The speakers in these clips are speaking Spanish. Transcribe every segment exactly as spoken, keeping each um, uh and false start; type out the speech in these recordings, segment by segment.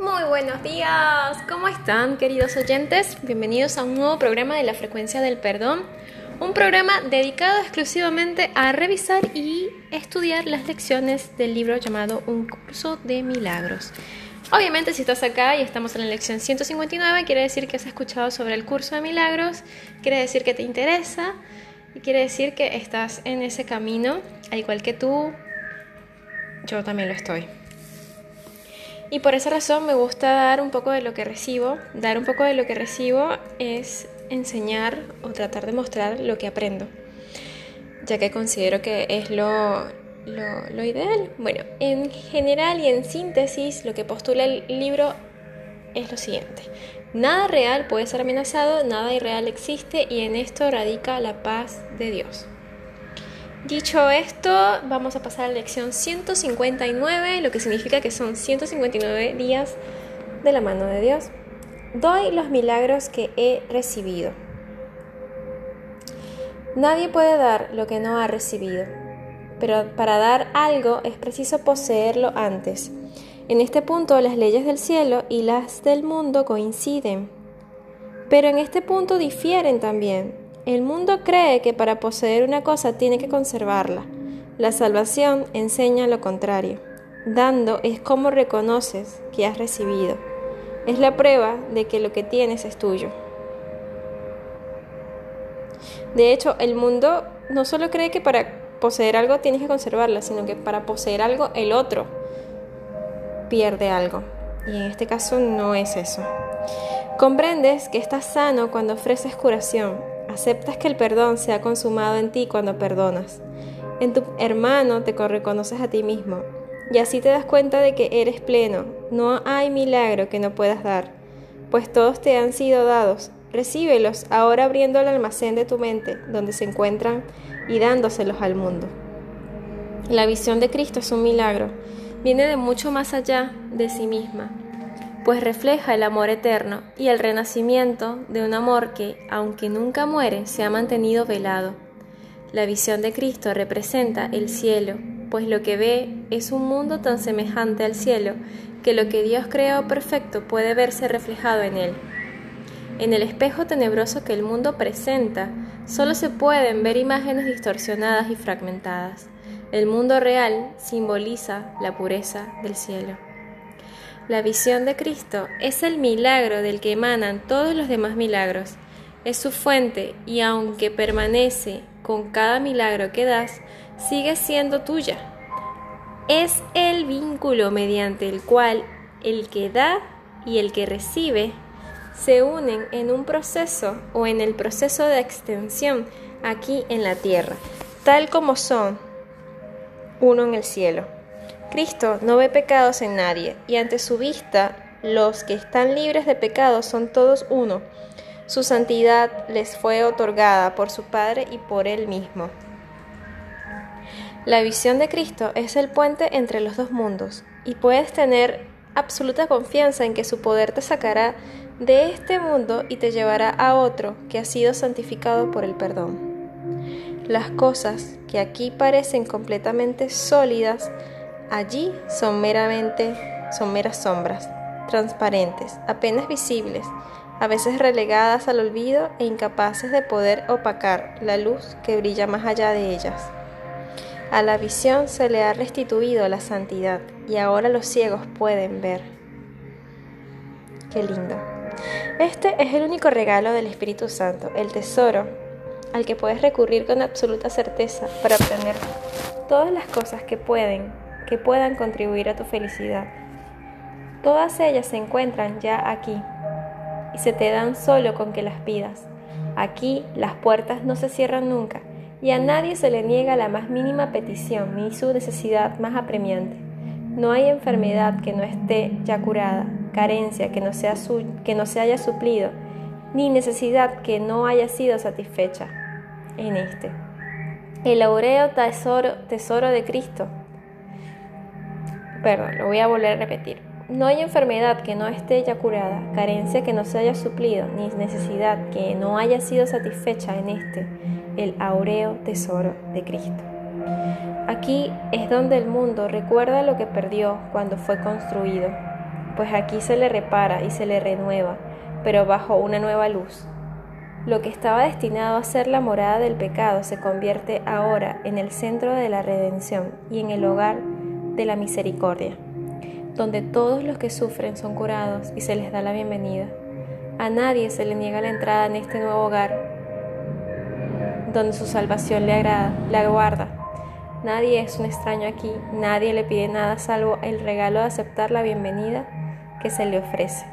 Muy buenos días, ¿cómo están queridos oyentes? Bienvenidos a un nuevo programa de La Frecuencia del Perdón, un programa dedicado exclusivamente a revisar y estudiar las lecciones del libro llamado Un Curso de Milagros. Obviamente si estás acá y estamos en la lección ciento cincuenta y nueve, quiere decir que has escuchado sobre el Curso de Milagros, quiere decir que te interesa y quiere decir que estás en ese camino, al igual que tú, yo también lo estoy. Y por esa razón me gusta dar un poco de lo que recibo. Dar un poco de lo que recibo es enseñar o tratar de mostrar lo que aprendo, ya que considero que es lo, lo, lo ideal. Bueno, en general y en síntesis, lo que postula el libro es lo siguiente. Nada real puede ser amenazado, nada irreal existe y en esto radica la paz de Dios. Dicho esto, vamos a pasar a la lección ciento cincuenta y nueve, lo que significa que son ciento cincuenta y nueve días de la mano de Dios. Doy los milagros que he recibido. Nadie puede dar lo que no ha recibido, pero para dar algo es preciso poseerlo antes. En este punto, las leyes del cielo y las del mundo coinciden, pero en este punto difieren también. El mundo cree que para poseer una cosa tiene que conservarla. La salvación enseña lo contrario. Dando es como reconoces que has recibido. Es la prueba de que lo que tienes es tuyo. De hecho, el mundo no solo cree que para poseer algo tienes que conservarla, sino que para poseer algo el otro pierde algo. Y en este caso no es eso. Comprendes que estás sano cuando ofreces curación. Aceptas que el perdón se ha consumado en ti cuando perdonas. En tu hermano te reconoces a ti mismo, y así te das cuenta de que eres pleno. No hay milagro que no puedas dar, pues todos te han sido dados. Recíbelos ahora abriendo el almacén de tu mente, donde se encuentran, y dándoselos al mundo. La visión de Cristo es un milagro. Viene de mucho más allá de sí misma, pues refleja el amor eterno y el renacimiento de un amor que, aunque nunca muere, se ha mantenido velado. La visión de Cristo representa el cielo, pues lo que ve es un mundo tan semejante al cielo que lo que Dios creó perfecto puede verse reflejado en él. En el espejo tenebroso que el mundo presenta, solo se pueden ver imágenes distorsionadas y fragmentadas. El mundo real simboliza la pureza del cielo. La visión de Cristo es el milagro del que emanan todos los demás milagros. Es su fuente y aunque permanece con cada milagro que das, sigue siendo tuya. Es el vínculo mediante el cual el que da y el que recibe se unen en un proceso o en el proceso de extensión aquí en la tierra, tal como son uno en el cielo. Cristo no ve pecados en nadie, y ante su vista los que están libres de pecados son todos uno. Su santidad les fue otorgada por su Padre y por Él mismo. La visión de Cristo es el puente entre los dos mundos, y puedes tener absoluta confianza en que su poder te sacará de este mundo y te llevará a otro que ha sido santificado por el perdón. Las cosas que aquí parecen completamente sólidas allí son meramente, son meras sombras, transparentes, apenas visibles, a veces relegadas al olvido e incapaces de poder opacar la luz que brilla más allá de ellas. A la visión se le ha restituido la santidad y ahora los ciegos pueden ver. ¡Qué lindo! Este es el único regalo del Espíritu Santo, el tesoro al que puedes recurrir con absoluta certeza para obtener todas las cosas que pueden que puedan contribuir a tu felicidad. Todas ellas se encuentran ya aquí y se te dan solo con que las pidas. Aquí las puertas no se cierran nunca y a nadie se le niega la más mínima petición ni su necesidad más apremiante. No hay enfermedad que no esté ya curada, carencia que no sea su, que no se haya suplido, ni necesidad que no haya sido satisfecha en este. El laureo tesoro, tesoro de Cristo. Perdón, lo voy a volver a repetir. No hay enfermedad que no esté ya curada, carencia que no se haya suplido, ni necesidad que no haya sido satisfecha en este, el áureo tesoro de Cristo. Aquí es donde el mundo recuerda lo que perdió cuando fue construido, pues aquí se le repara y se le renueva, pero bajo una nueva luz. Lo que estaba destinado a ser la morada del pecado se convierte ahora en el centro de la redención y en el hogar de la misericordia, donde todos los que sufren son curados y se les da la bienvenida. A nadie se le niega la entrada en este nuevo hogar, donde su salvación le agrada, la guarda. Nadie es un extraño aquí, nadie le pide nada salvo el regalo de aceptar la bienvenida que se le ofrece.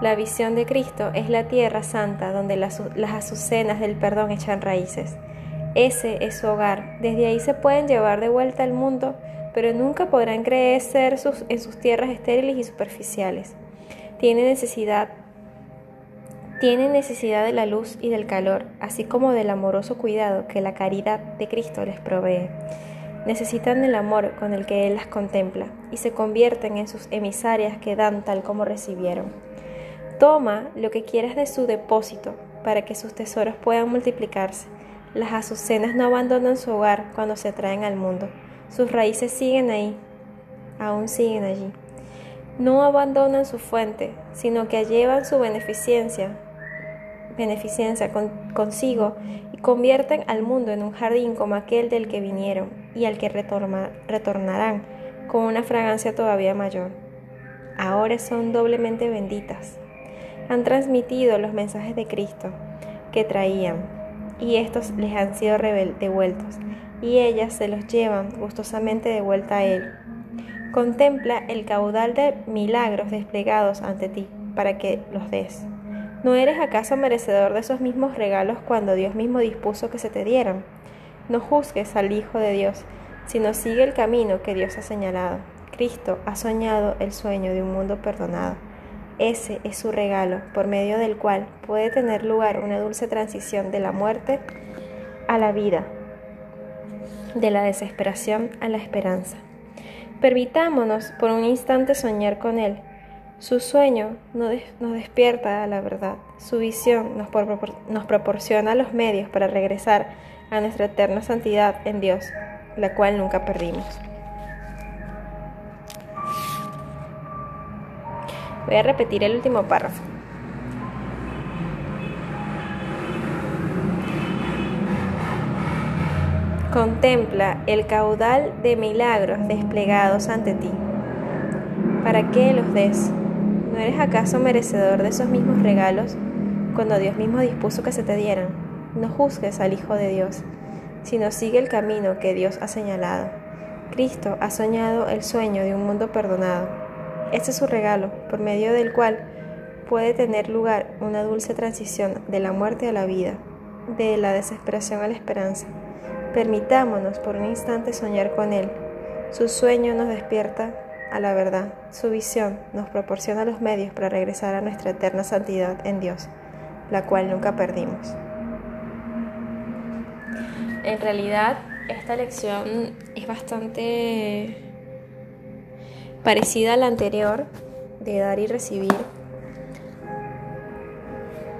La visión de Cristo es la tierra santa donde las, las azucenas del perdón echan raíces. Ese es su hogar, desde ahí se pueden llevar de vuelta al mundo, pero nunca podrán creer ser sus, en sus tierras estériles y superficiales. Tiene necesidad Tienen necesidad de la luz y del calor, así como del amoroso cuidado que la caridad de Cristo les provee. Necesitan del amor con el que Él las contempla, y se convierten en sus emisarias que dan tal como recibieron. Toma lo que quieras de su depósito, para que sus tesoros puedan multiplicarse. Las azucenas no abandonan su hogar cuando se traen al mundo. Sus raíces siguen ahí, aún siguen allí. No abandonan su fuente, sino que llevan su beneficencia. beneficencia con, consigo y convierten al mundo en un jardín como aquel del que vinieron y al que retorma, retornarán con una fragancia todavía mayor. Ahora son doblemente benditas. Han transmitido los mensajes de Cristo que traían y estos les han sido rebel- devueltos y ellas se los llevan gustosamente de vuelta a Él. Contempla el caudal de milagros desplegados ante ti para que los des. ¿No eres acaso merecedor de esos mismos regalos cuando Dios mismo dispuso que se te dieran? No juzgues al Hijo de Dios, sino sigue el camino que Dios ha señalado. Cristo ha soñado el sueño de un mundo perdonado. Ese es su regalo, por medio del cual puede tener lugar una dulce transición de la muerte a la vida, de la desesperación a la esperanza. Permitámonos por un instante soñar con Él. Su sueño nos despierta a la verdad, su visión nos, propor- nos proporciona los medios para regresar a nuestra eterna santidad en Dios, la cual nunca perdimos. Voy a repetir el último párrafo. Contempla el caudal de milagros desplegados ante ti. ¿Para qué los des? ¿No eres acaso merecedor de esos mismos regalos cuando Dios mismo dispuso que se te dieran? No juzgues al Hijo de Dios, sino sigue el camino que Dios ha señalado. Cristo ha soñado el sueño de un mundo perdonado. Este es su regalo, por medio del cual puede tener lugar una dulce transición de la muerte a la vida, de la desesperación a la esperanza. Permitámonos por un instante soñar con Él. Su sueño nos despierta a la verdad. Su visión nos proporciona los medios para regresar a nuestra eterna santidad en Dios, la cual nunca perdimos. En realidad, esta lección es bastante parecida a la anterior, de dar y recibir.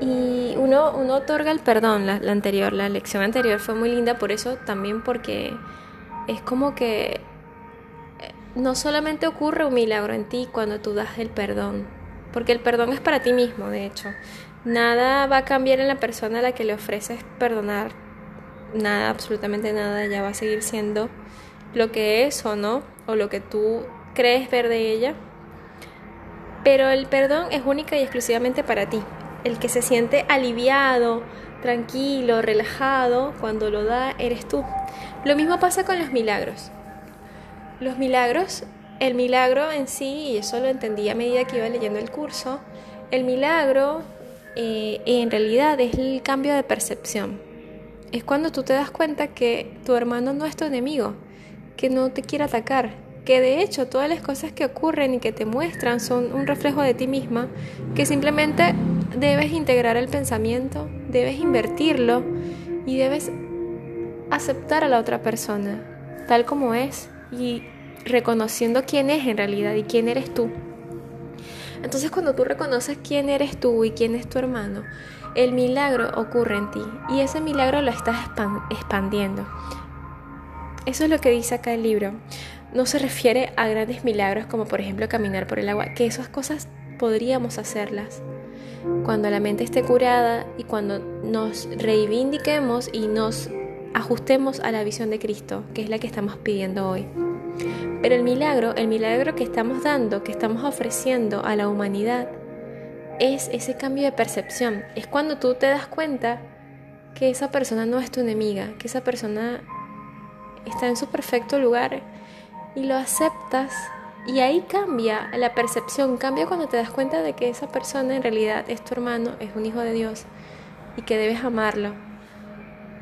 Y uno, uno otorga el perdón, la, la anterior, la lección anterior fue muy linda por eso también, porque es como que no solamente ocurre un milagro en ti cuando tú das el perdón, porque el perdón es para ti mismo, de hecho. Nada va a cambiar en la persona a la que le ofreces perdonar, nada, absolutamente nada, ella va a seguir siendo lo que es o no, o lo que tú crees ver de ella. Pero el perdón es única y exclusivamente para ti. El que se siente aliviado, tranquilo, relajado, cuando lo da, eres tú. Lo mismo pasa con los milagros. Los milagros, el milagro en sí, y eso lo entendí a medida que iba leyendo el curso, el milagro eh, en realidad es el cambio de percepción. Es cuando tú te das cuenta que tu hermano no es tu enemigo, que no te quiere atacar, que de hecho todas las cosas que ocurren y que te muestran son un reflejo de ti misma, que simplemente debes integrar el pensamiento, debes invertirlo y debes aceptar a la otra persona tal como es y reconociendo quién es en realidad y quién eres tú. Entonces, cuando tú reconoces quién eres tú y quién es tu hermano, el milagro ocurre en ti y ese milagro lo estás expandiendo. Eso es lo que dice acá el libro. no se refiere a grandes milagros como por ejemplo caminar por el agua, que esas cosas podríamos hacerlas. Cuando la mente esté curada y cuando nos reivindiquemos y nos ajustemos a la visión de Cristo, que es la que estamos pidiendo hoy. Pero el milagro, el milagro que estamos dando, que estamos ofreciendo a la humanidad, es ese cambio de percepción. Es cuando tú te das cuenta que esa persona no es tu enemiga, que esa persona está en su perfecto lugar y lo aceptas. Y ahí cambia la percepción, cambia cuando te das cuenta de que esa persona en realidad es tu hermano, es un hijo de Dios y que debes amarlo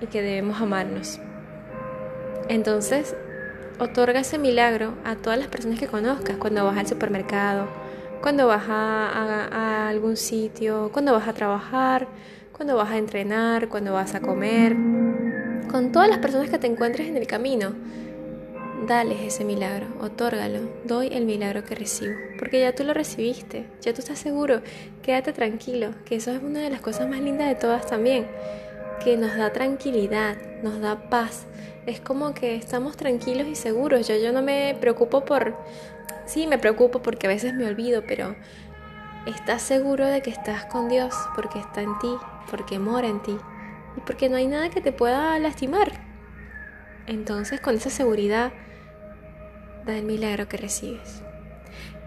y que debemos amarnos. Entonces, otorga ese milagro a todas las personas que conozcas, cuando vas al supermercado, cuando vas a, a, a algún sitio, cuando vas a trabajar, cuando vas a entrenar, cuando vas a comer, con todas las personas que te encuentres en el camino. Dales ese milagro, otórgalo, doy el milagro que recibo, porque ya tú lo recibiste, ya tú estás seguro, quédate tranquilo, que eso es una de las cosas más lindas de todas también, que nos da tranquilidad, nos da paz, es como que estamos tranquilos y seguros, yo, yo no me preocupo por, sí me preocupo porque a veces me olvido, pero estás seguro de que estás con Dios, porque está en ti, porque mora en ti, y porque no hay nada que te pueda lastimar. Entonces, con esa seguridad, da el milagro que recibes.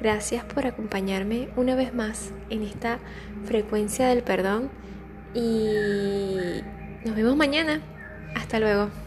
Gracias por acompañarme una vez más en esta frecuencia del perdón y nos vemos mañana. Hasta luego.